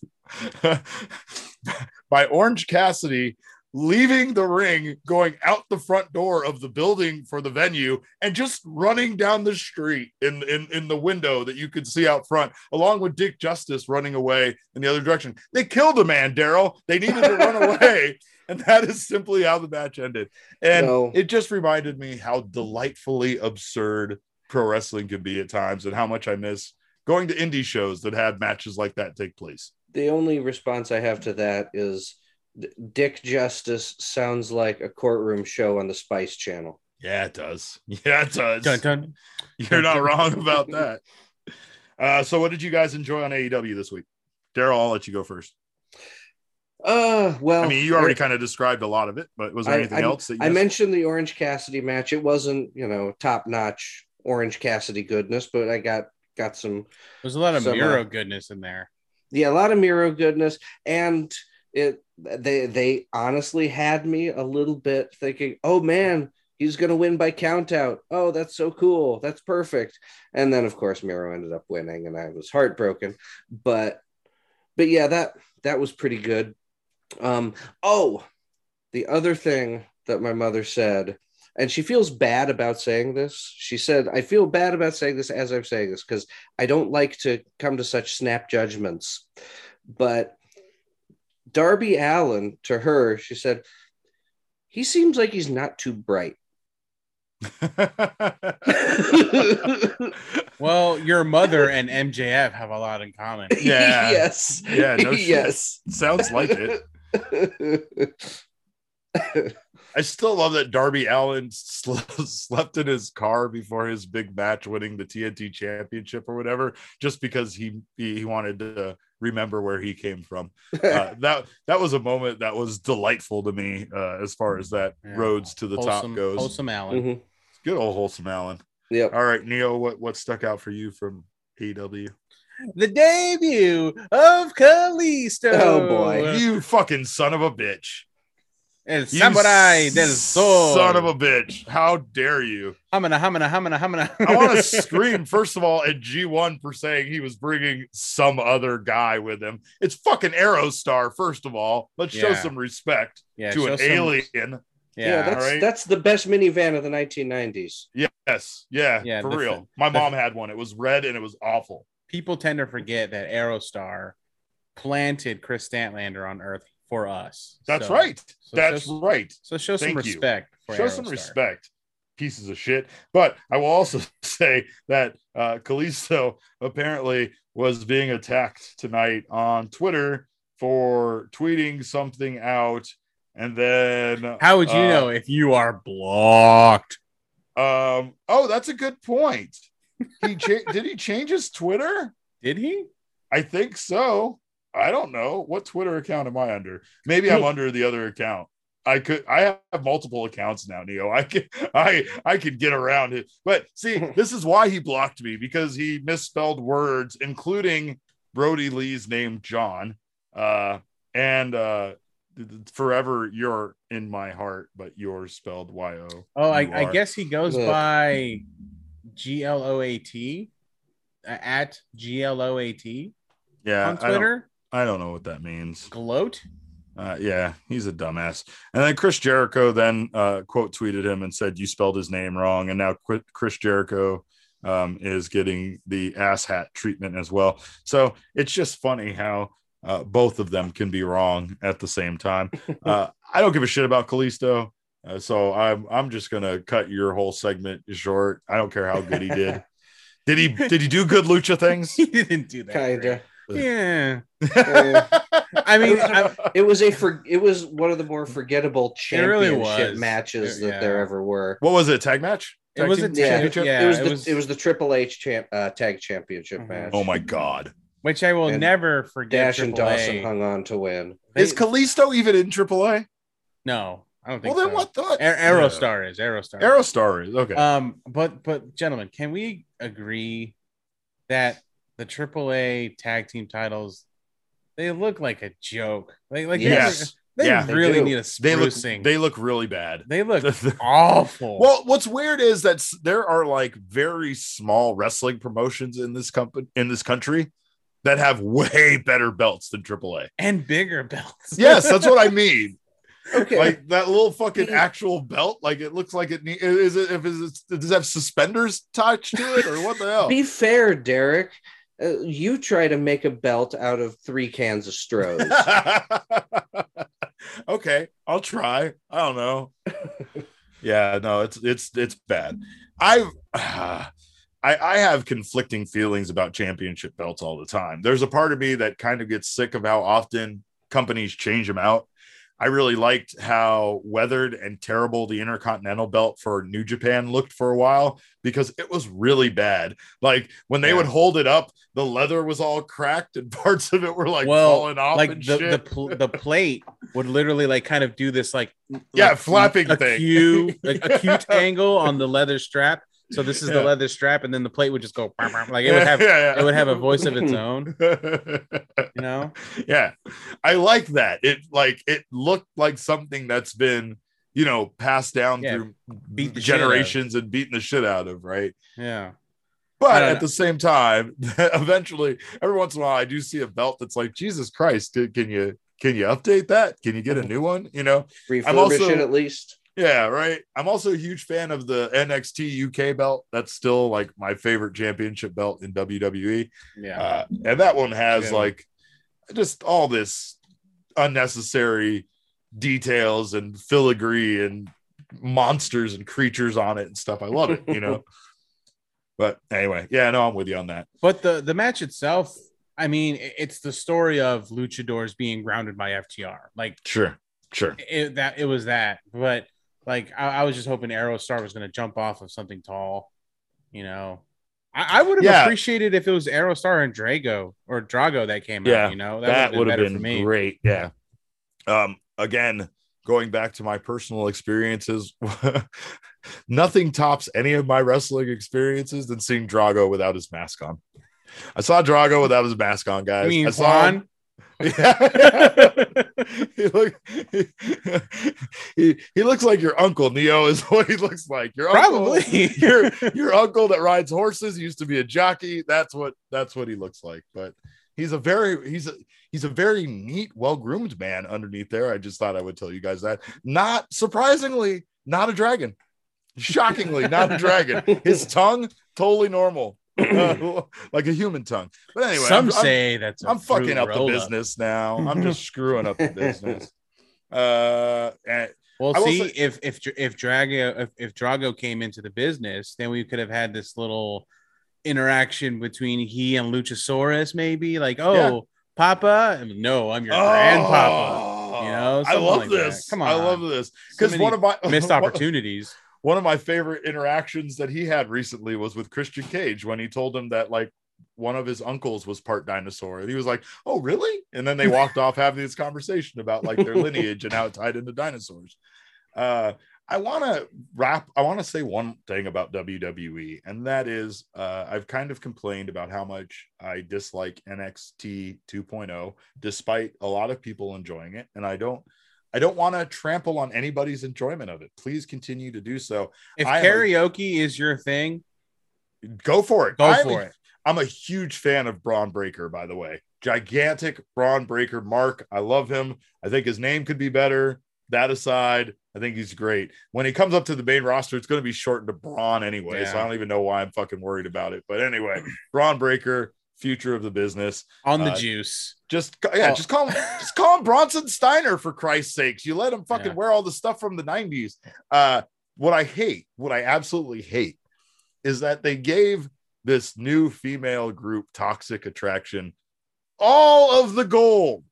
by Orange Cassidy leaving the ring, going out the front door of the building for the venue, and just running down the street in, in, in the window that you could see out front, along with Dick Justice running away in the other direction. They killed a man, Darrell. They needed to run away. And that is simply how the match ended. And no. It just reminded me how delightfully absurd pro wrestling can be at times and how much I miss going to indie shows that have matches like that take place. The only response I have to that is, Dick Justice sounds like a courtroom show on the Spice Channel. Yeah, it does. Yeah, it does. Dun, dun. You're not wrong about that. Uh, so what did you guys enjoy on A E W this week? Darrell, I'll let you go first. Uh, well, I mean, you already kind of described a lot of it, but was there anything I, I, else? That you I missed? mentioned the Orange Cassidy match. It wasn't, you know, top-notch Orange Cassidy goodness, but I got, got some... There's a lot of some, Miro uh, goodness in there. Yeah, a lot of Miro goodness, and... It they they honestly had me a little bit thinking, oh man, he's gonna win by count out. Oh, that's so cool. That's perfect. And then of course Miro ended up winning, and I was heartbroken. But but yeah, that that was pretty good. Um, oh, the other thing that my mother said, and she feels bad about saying this. She said, I feel bad about saying this as I'm saying this, because I don't like to come to such snap judgments. But Darby Allin, to her, she said, he seems like he's not too bright. Well, your mother and M J F have a lot in common. Yeah. Yes. Yeah. No yes. Shit. Sounds like it. I still love that Darby Allin sl- slept in his car before his big match winning the T N T championship or whatever, just because he, he wanted to remember where he came from. Uh, that, that was a moment that was delightful to me uh, as far as that yeah. roads to the wholesome, top goes. Wholesome Allin. Mm-hmm. Good old wholesome Allin. Yep. All right, Neo, what, what stuck out for you from A E W? The debut of Kalisto. Oh, boy. You fucking son of a bitch. El Samurai del Sol. Son of a bitch. How dare you? Hamana, hamana, hamana, hamana. I want to scream, first of all, at G one for saying he was bringing some other guy with him. It's fucking Aerostar, first of all. Let's yeah. show some respect yeah, to an some... alien. Yeah, yeah that's, right? that's the best minivan of the nineteen nineties. Yes. Yeah, yeah for real. F- My mom f- had one. It was red and it was awful. People tend to forget that Aerostar planted Chris Statlander on Earth. For us. That's so, right. So That's show, right. So show some Thank respect. For show Aerostar. some respect. Pieces of shit. But I will also say that uh, Kalisto apparently was being attacked tonight on Twitter for tweeting something out. And then... How would you uh, know if you are blocked? Um. Oh, that's a good point. He cha- Did he change his Twitter? Did he? I think so. I don't know. What Twitter account am I under? Maybe I'm under the other account. I could. I have multiple accounts now, Neo. I can. I I could get around it. But see, this is why he blocked me, because he misspelled words, including Brody Lee's name, John, uh, and uh, forever you're in my heart, but you're spelled Y O. Oh, I, I guess he goes Look. by G L O A T uh, at G L O A T. Yeah, on Twitter. I don't know what that means. Gloat? Uh, yeah, he's a dumbass. And then Chris Jericho then uh, quote tweeted him and said, you spelled his name wrong. And now Chris Jericho um, is getting the ass hat treatment as well. So it's just funny how uh, both of them can be wrong at the same time. uh, I don't give a shit about Kalisto. Uh, so I'm, I'm just going to cut your whole segment short. I don't care how good he did. Did he, did he do good Lucha things? He didn't do that. Kind of. Yeah, uh, I mean, I, it was a for, it was one of the more forgettable championship really matches that yeah. there ever were. What was it? Tag match? It was a championship. Yeah, it was, yeah, it, was the, it was the Triple H champ, uh, tag championship mm-hmm. match. Oh my god! Which I will and never forget. Dash and Dawson hung on to win. Is Kalisto even in Triple A? No, I don't think. Well, so. Then what the a- Aerostar yeah. is Aerostar? Aerostar is okay. Um, but but gentlemen, can we agree that the Triple A tag team titles they look like a joke? Like like yes. They yeah, really they need a sprucing. They look, they look really bad. They look awful. Well, what's weird is that there are like very small wrestling promotions in this company in this country that have way better belts than triple A and bigger belts. Yes, that's what I mean. Okay, like that little fucking actual belt. Like it looks like it need, is it if is it, does it have suspenders attached to it or what the hell? Be fair, Derek. Uh, you try to make a belt out of three cans of Stroh's. Okay, I'll try. I don't know. Yeah, no, it's it's it's bad. I've uh, I I have conflicting feelings about championship belts all the time. There's a part of me that kind of gets sick of how often companies change them out. I really liked how weathered and terrible the Intercontinental belt for New Japan looked for a while because it was really bad. Like when they yeah. would hold it up, the leather was all cracked and parts of it were like well, falling off. Like and the shit. The, pl- the plate would literally like kind of do this like yeah like, flapping like, thing, acute, like, acute angle on the leather strap. So this is yeah. the leather strap, and then the plate would just go like it would have yeah, yeah. it would have a voice of its own. You know? Yeah. I like that. It like it looked like something that's been, you know, passed down yeah. through Beat generations and beaten the shit out of, right? Yeah. But at know. the same time, eventually every once in a while I do see a belt that's like, Jesus Christ, can you can you update that? Can you get a new one? You know, refurbish I'm also, it at least. Yeah, right. I'm also a huge fan of the N X T U K belt. That's still like my favorite championship belt in W W E. Yeah. Uh, and that one has yeah. like just all this unnecessary details and filigree and monsters and creatures on it and stuff. I love it, you know. But anyway, yeah, no, I'm with you on that. But the the match itself, I mean, it's the story of luchadors being grounded by F T R. Like sure, sure. It, that it was that, but Like, I, I was just hoping Aerostar was going to jump off of something tall, you know. I, I would have yeah. appreciated if it was Aerostar and Drago or Drago that came yeah, out, you know. That, that would have been, been great, yeah. Um, again, going back to my personal experiences, nothing tops any of my wrestling experiences than seeing Drago without his mask on. I saw Drago without his mask on, guys. You mean I saw him- Yeah, yeah. He, look, he, he, he looks like your uncle. Neo is what he looks like. Your probably uncle, your your uncle that rides horses used to be a jockey. That's what that's what he looks like. But he's a very he's a he's a very neat, well groomed man underneath there. I just thought I would tell you guys that. Not surprisingly, not a dragon. Shockingly, not a dragon. His tongue totally normal. Uh, like a human tongue, but anyway, some I'm, say I'm, that's I'm fucking up the business up. Now. I'm just screwing up the business. Uh, and well, see say- if if if Drago if, if Drago came into the business, then we could have had this little interaction between he and Luchasaurus, maybe like, oh, yeah. Papa, I mean, no, I'm your oh, grandpapa. You know, I love like this. That. Come on, I love this because so one of my missed opportunities. One of my favorite interactions that he had recently was with Christian Cage when he told him that like one of his uncles was part dinosaur. And he was like, oh, really? And then they walked off having this conversation about like their lineage and how it tied into dinosaurs. Uh, I want to wrap. I want to say one thing about W W E. And that is uh, I've kind of complained about how much I dislike N X T two point oh, despite a lot of people enjoying it. And I don't. I don't want to trample on anybody's enjoyment of it. Please continue to do so. If I karaoke a, is your thing, go for it. Go I'm for a, it. I'm a huge fan of Braun Breaker, by the way. Gigantic Braun Breaker Mark. I love him. I think his name could be better. That aside, I think he's great. When he comes up to the main roster, it's going to be shortened to Braun anyway, yeah. so I don't even know why I'm fucking worried about it. But anyway, Braun Breaker, future of the business. On the uh, juice. Just yeah, oh. just call him just call him Bronson Steiner for Christ's sakes. You let him fucking yeah. wear all the stuff from the nineties. Uh, what I hate, what I absolutely hate, is that they gave this new female group, Toxic Attraction, all of the gold,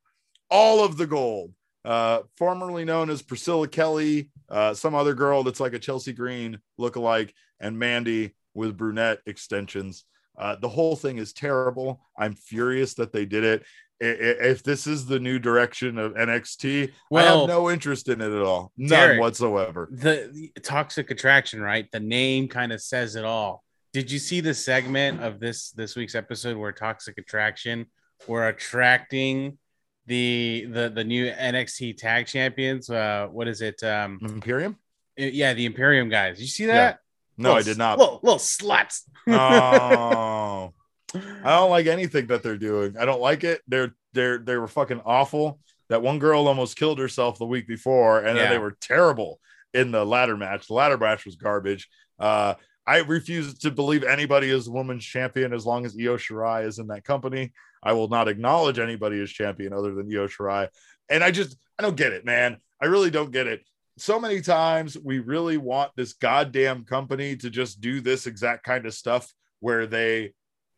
all of the gold. uh, formerly known as Priscilla Kelly, uh, some other girl that's like a Chelsea Green lookalike, and Mandy with brunette extensions. Uh, the whole thing is terrible. I'm furious that they did it. If this is the new direction of N X T, well, I have no interest in it at all. None Derek, whatsoever. The, the Toxic Attraction, right? The name kind of says it all. Did you see the segment of this this week's episode where Toxic Attraction were attracting the the the new N X T tag champions? Uh, what is it? Um, Imperium? Yeah, the Imperium guys. Did you see that? Yeah. No, little, I did not. Little, little sluts. Oh. I don't like anything that they're doing. I don't like it. They're they're they were fucking awful. That one girl almost killed herself the week before, and yeah. then they were terrible in the ladder match. The ladder match was garbage. Uh, I refuse to believe anybody is a women's champion as long as Io Shirai is in that company. I will not acknowledge anybody as champion other than Io Shirai. And I just I don't get it, man. I really don't get it. So many times we really want this goddamn company to just do this exact kind of stuff where they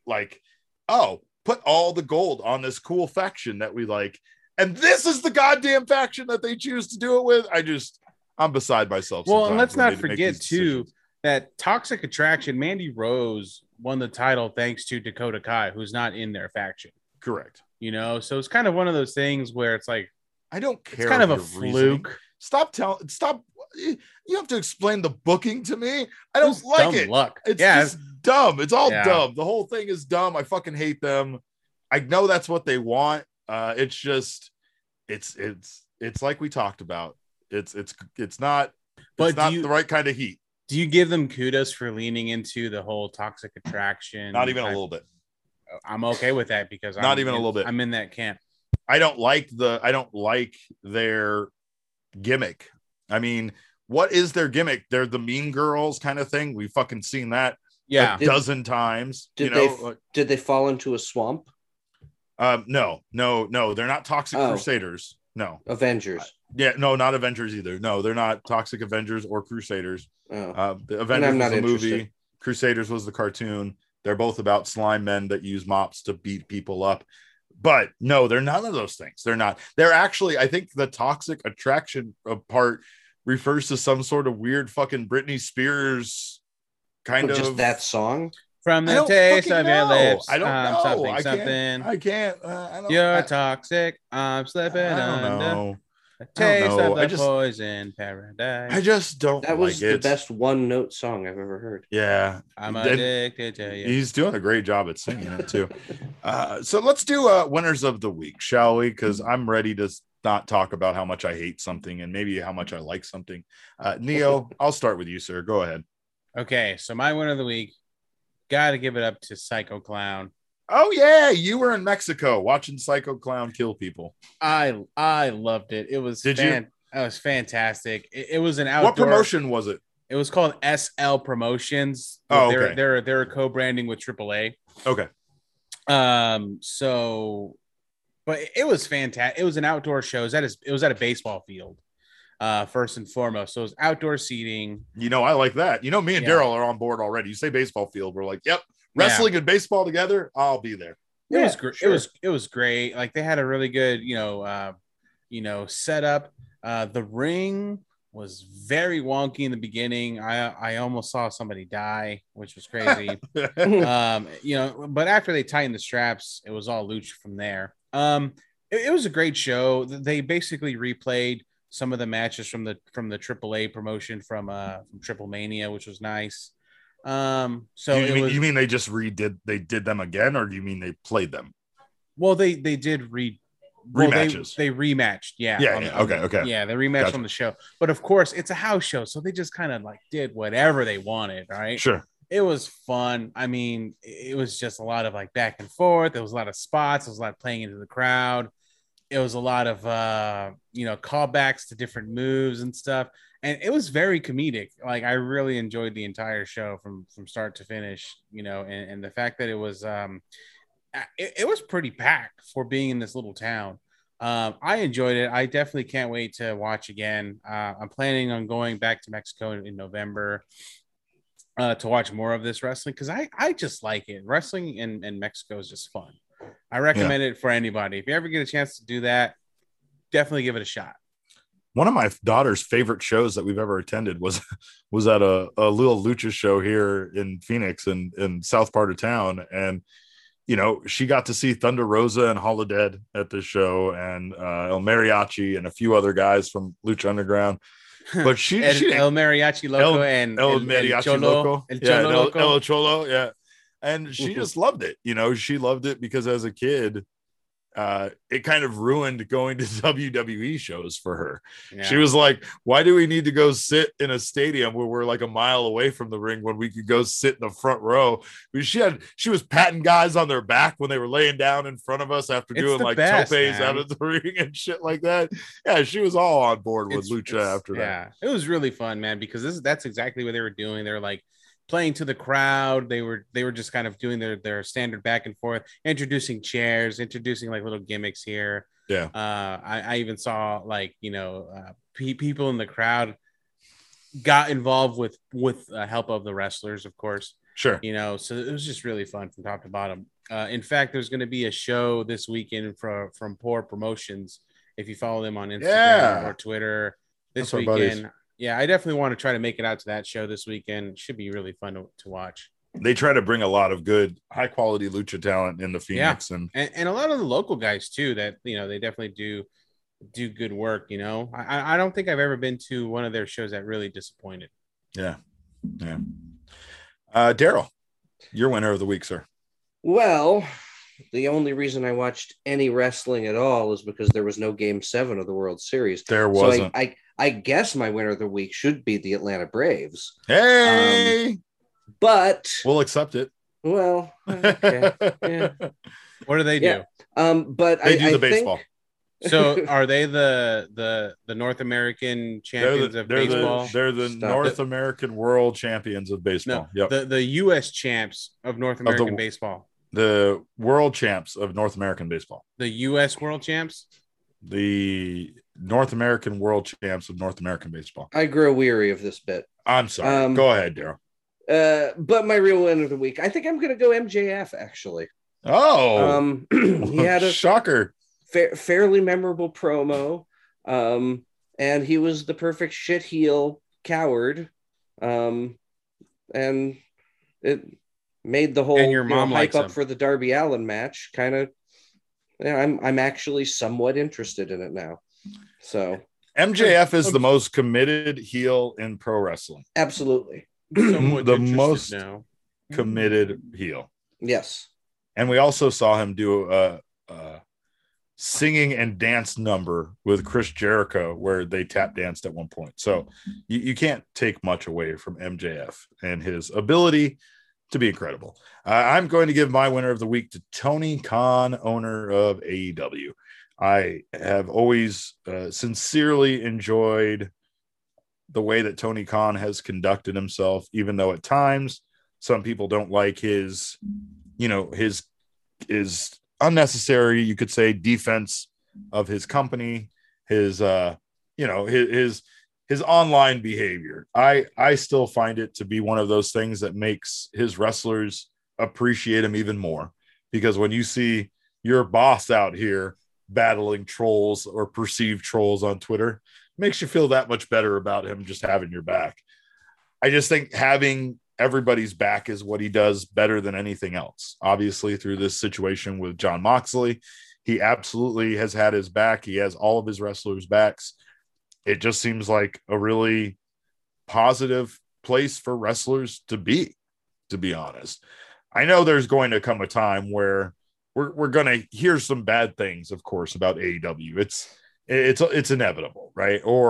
like, oh, put all the gold on this cool faction that we like, and this is the goddamn faction that they choose to do it with. I just, I'm beside myself. Well, and let's not forget too that Toxic Attraction, Mandy Rose won the title thanks to Dakota Kai, who's not in their faction. Correct. You know, so it's kind of one of those things where it's like, I don't care. It's kind of a fluke. Stop telling. Stop. You have to explain the booking to me. I don't it's like it. Luck. It's yeah. just dumb. It's all yeah. dumb. The whole thing is dumb. I fucking hate them. I know that's what they want. Uh, it's just, it's it's it's like we talked about. It's it's it's not. But it's not you, the right kind of heat. Do you give them kudos for leaning into the whole Toxic Attraction? Not even a little bit. I'm okay with that because not I'm even in, a little bit. I'm in that camp. I don't like the. I don't like their gimmick. I mean, what is their gimmick? They're the mean girls kind of thing. We've fucking seen that yeah. a did, dozen times. Did you know? they did they fall into a swamp? Um, no, no, no. They're not Toxic oh. Crusaders. No. Avengers. Uh, yeah, no, not Avengers either. No, they're not Toxic Avengers or Crusaders. Oh. Uh, the Avengers I'm was not a interested. movie. Crusaders was the cartoon. They're both about slime men that use mops to beat people up. But no, they're none of those things. They're not. They're actually, I think the Toxic Attraction part refers to some sort of weird fucking Britney Spears kind oh, of. Just that song? From the taste of know. your lips. I don't um, know. Something, I something. Can't. I can't uh, I don't, You're I, toxic. I'm slipping I don't under. Know. The taste I don't know. of the I just, poison paradise. I just don't That was like the it. best one-note song I've ever heard. Yeah. I'm addicted to you. He's doing a great job at singing it, too. uh, so let's do uh, winners of the week, shall we? Because I'm ready to not talk about how much I hate something and maybe how much I like something. Uh, Neo, I'll start with you, sir. Go ahead. Okay, so my winner of the week, got to give it up to Psycho Clown. Oh yeah, you were in Mexico watching Psycho Clown kill people. I I loved it. It was did fan- you? It was fantastic. It, it was an outdoor. What promotion was it? It was called S L Promotions. Oh, okay. They're they're, they're co-branding with triple A. Okay. Um. So, but it was fantastic. It was an outdoor show. That is, it was at a baseball field. Uh, first and foremost, so it was outdoor seating. You know, I like that. You know, me and yeah. Darrell are on board already. You say baseball field, we're like, yep. Wrestling yeah. and baseball together, I'll be there. It yeah, was great. Sure. It was it was great. Like they had a really good, you know, uh, you know, setup. Uh, the ring was very wonky in the beginning. I I almost saw somebody die, which was crazy. um, you know, but after they tightened the straps, it was all lucha from there. Um, it, it was a great show. They basically replayed some of the matches from the from the triple A promotion from uh from Triple Mania, which was nice. Um, so you, it mean, was, you mean they just redid they did them again, or do you mean they played them? Well, they they did re rematches, well, they, they rematched, yeah, yeah, on, yeah. On, okay, okay, yeah, they rematched gotcha. on the show, but of course, it's a house show, so they just kind of like did whatever they wanted, right? Sure, it was fun. I mean, it was just a lot of like back and forth, there was a lot of spots, there was a lot of playing into the crowd, it was a lot of uh, you know, callbacks to different moves and stuff. And it was very comedic. Like, I really enjoyed the entire show from, from start to finish, you know, and, and the fact that it was, um, it, it was pretty packed for being in this little town. Um, I enjoyed it. I definitely can't wait to watch again. Uh, I'm planning on going back to Mexico in, in November uh, to watch more of this wrestling because I, I just like it. Wrestling in, in Mexico is just fun. I recommend yeah. it for anybody. If you ever get a chance to do that, definitely give it a shot. One of my daughter's favorite shows that we've ever attended was was at a, a little lucha show here in Phoenix and in, in south part of town. And, you know, she got to see Thunder Rosa and Holodead at this show, and uh, El Mariachi and a few other guys from Lucha Underground. But she, El, she El Mariachi Loco El, and El, El Mariachi El Cholo, Loco. El Cholo, yeah, Loco. El, El Cholo, yeah. And she just loved it. You know, she loved it because as a kid, Uh, it kind of ruined going to W W E shows for her. Yeah. She was like, why do we need to go sit in a stadium where we're like a mile away from the ring when we could go sit in the front row? I mean, she had she was patting guys on their back when they were laying down in front of us after it's doing like best, topes man. out of the ring and shit like that. Yeah, she was all on board with it's, Lucha it's, after yeah. that. It was really fun, man, because this is that's exactly what they were doing. They're like playing to the crowd. They were they were just kind of doing their their standard back and forth, introducing chairs, introducing like little gimmicks here. Yeah. Uh, I, I even saw like, you know, uh, pe- people in the crowd got involved with with uh, help of the wrestlers, of course. Sure. You know, so it was just really fun from top to bottom. Uh, in fact, there's going to be a show this weekend from from Poor Promotions. If you follow them on Instagram yeah. or Twitter this That's weekend. Yeah, I definitely want to try to make it out to that show this weekend. It should be really fun to, to watch. They try to bring a lot of good, high-quality lucha talent into Phoenix. Yeah. And, and and a lot of the local guys, too, that, you know, they definitely do do good work, you know. I, I don't think I've ever been to one of their shows that really disappointed. Yeah, yeah. Uh, Darrell, your winner of the week, sir. Well, the only reason I watched any wrestling at all is because there was no Game seven of the World Series. There wasn't. So I, I I guess my winner of the week should be the Atlanta Braves. Hey! Um, but... We'll accept it. Well, okay. Yeah. What do they do? Yeah. Um, but they I, do the I baseball. Think... So are they the the, the North American champions they're the, of they're baseball? The, they're the Stop North it. American world champions of baseball. No, yep. the, the U S champs of North American of the, baseball. The world champs of North American baseball. The U S world champs? The North American world champs of North American baseball. I grow weary of this bit. I'm sorry. Um, Go ahead, Darrell. Uh, but my real win of the week, I think I'm going to go M J F, actually. Oh. Um, he had a shocker. Fa- fairly memorable promo. Um, and he was the perfect shit heel coward. Um, and it made the whole and your mom you know, hype up him. for the Darby Allin match kind of. Yeah, I'm I'm actually somewhat interested in it now. So M J F is the most committed heel in pro wrestling. Absolutely. The most now. committed heel. Yes. And we also saw him do a, a singing and dance number with Chris Jericho where they tap danced at one point. So you, you can't take much away from M J F and his ability to be incredible. Uh, I'm going to give my winner of the week to Tony Khan, owner of A E W. I have always uh, sincerely enjoyed the way that Tony Khan has conducted himself, even though at times some people don't like his, you know, his is unnecessary, you could say, defense of his company, his, uh, you know, his, his, his online behavior. I, I still find it to be one of those things that makes his wrestlers appreciate him even more, because when you see your boss out here battling trolls or perceived trolls on Twitter, makes you feel that much better about him just having your back. I just think having everybody's back is what he does better than anything else. Obviously, through this situation with Jon Moxley, he absolutely has had his back. He has all of his wrestlers' backs. It just seems like a really positive place for wrestlers to be, to be honest. I know there's going to come a time where We're we're gonna hear some bad things, of course, about A E W. It's it's it's inevitable, right? Or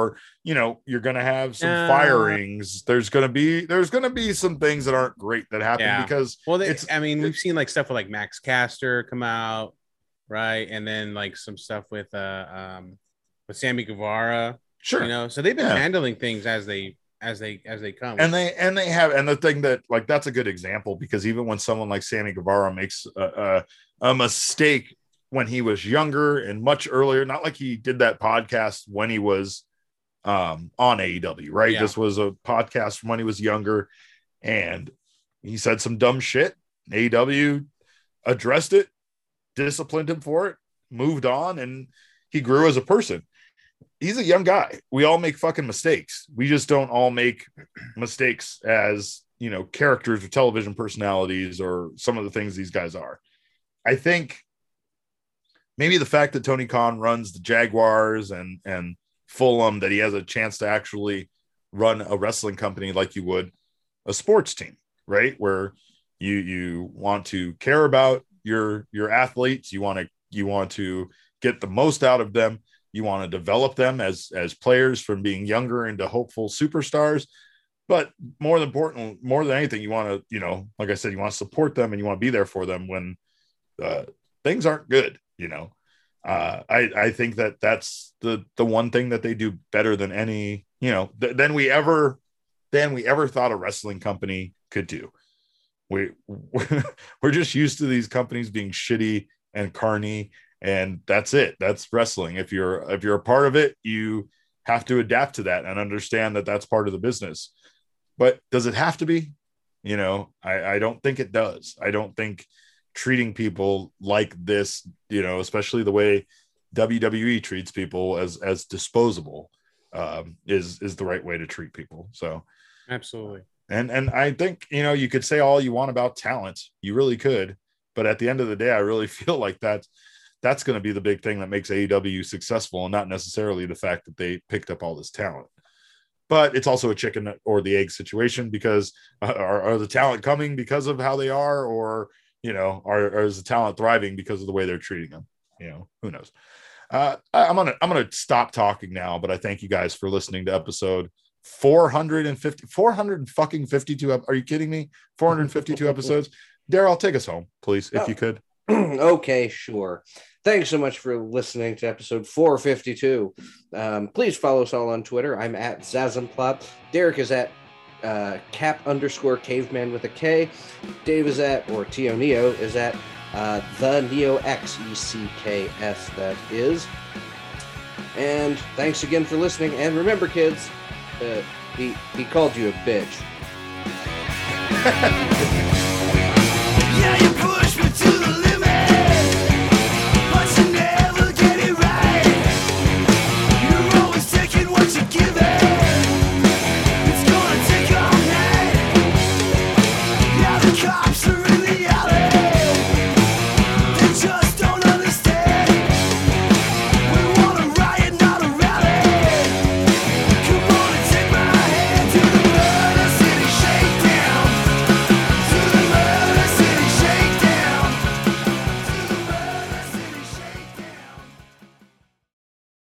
you know, you're gonna have some uh, firings. There's gonna be there's gonna be some things that aren't great that happen yeah. because well, they, it's, I mean, we've seen like stuff with like Max Caster come out, right, and then like some stuff with uh um with Sammy Guevara, sure, you know. So they've been yeah. handling things as they as they as they come, and they and they have, and the thing that like that's a good example because even when someone like Sammy Guevara makes a uh, uh, a mistake when he was younger and much earlier, not like he did that podcast when he was um, on A E W, right? Yeah. This was a podcast from when he was younger and he said some dumb shit. A E W addressed it, disciplined him for it, moved on, and he grew as a person. he's a young guy. We all make fucking mistakes. We just don't all make mistakes as, you know, characters or television personalities or some of the things these guys are. I think maybe the fact that Tony Khan runs the Jaguars and, and Fulham, that he has a chance to actually run a wrestling company like you would a sports team, right? Where you, you want to care about your, your athletes. You want to, you want to get the most out of them. You want to develop them as, as players from being younger into hopeful superstars. But more than important, more than anything, you want to, you know, like I said, you want to support them and you want to be there for them when uh, things aren't good. You know, uh, I, I think that that's the, the one thing that they do better than any, you know, th- than we ever, than we ever thought a wrestling company could do. We, we're just used to these companies being shitty and carny, and that's it. That's wrestling. If you're, if you're a part of it, you have to adapt to that and understand that that's part of the business. But does it have to be? You know, I, I don't think it does. I don't think treating people like this, you know, especially the way W W E treats people as, as disposable, um, is, is the right way to treat people. So absolutely. And, and I think, you know, you could say all you want about talent. You really could. But at the end of the day, I really feel like that that's going to be the big thing that makes A E W successful, and not necessarily the fact that they picked up all this talent. But it's also a chicken or the egg situation, because uh, are, are the talent coming because of how they are, or, you know, are, are is the talent thriving because of the way they're treating them? You know, who knows? Uh, I'm going to, I'm going to stop talking now, but I thank you guys for listening to episode four hundred fifty, four hundred fucking fifty-two. Are you kidding me? four hundred fifty-two episodes. Darrell, take us home, please. If oh. you could. Okay, sure. Thanks so much for listening to episode four fifty-two. Um, please follow us all on Twitter. I'm at Zazimplop. Derek is at uh, cap underscore caveman with a K. Dave is at, or Tio Neo is at uh, the Neo X E C K S. That is. And thanks again for listening. And remember, kids, uh, he he called you a bitch.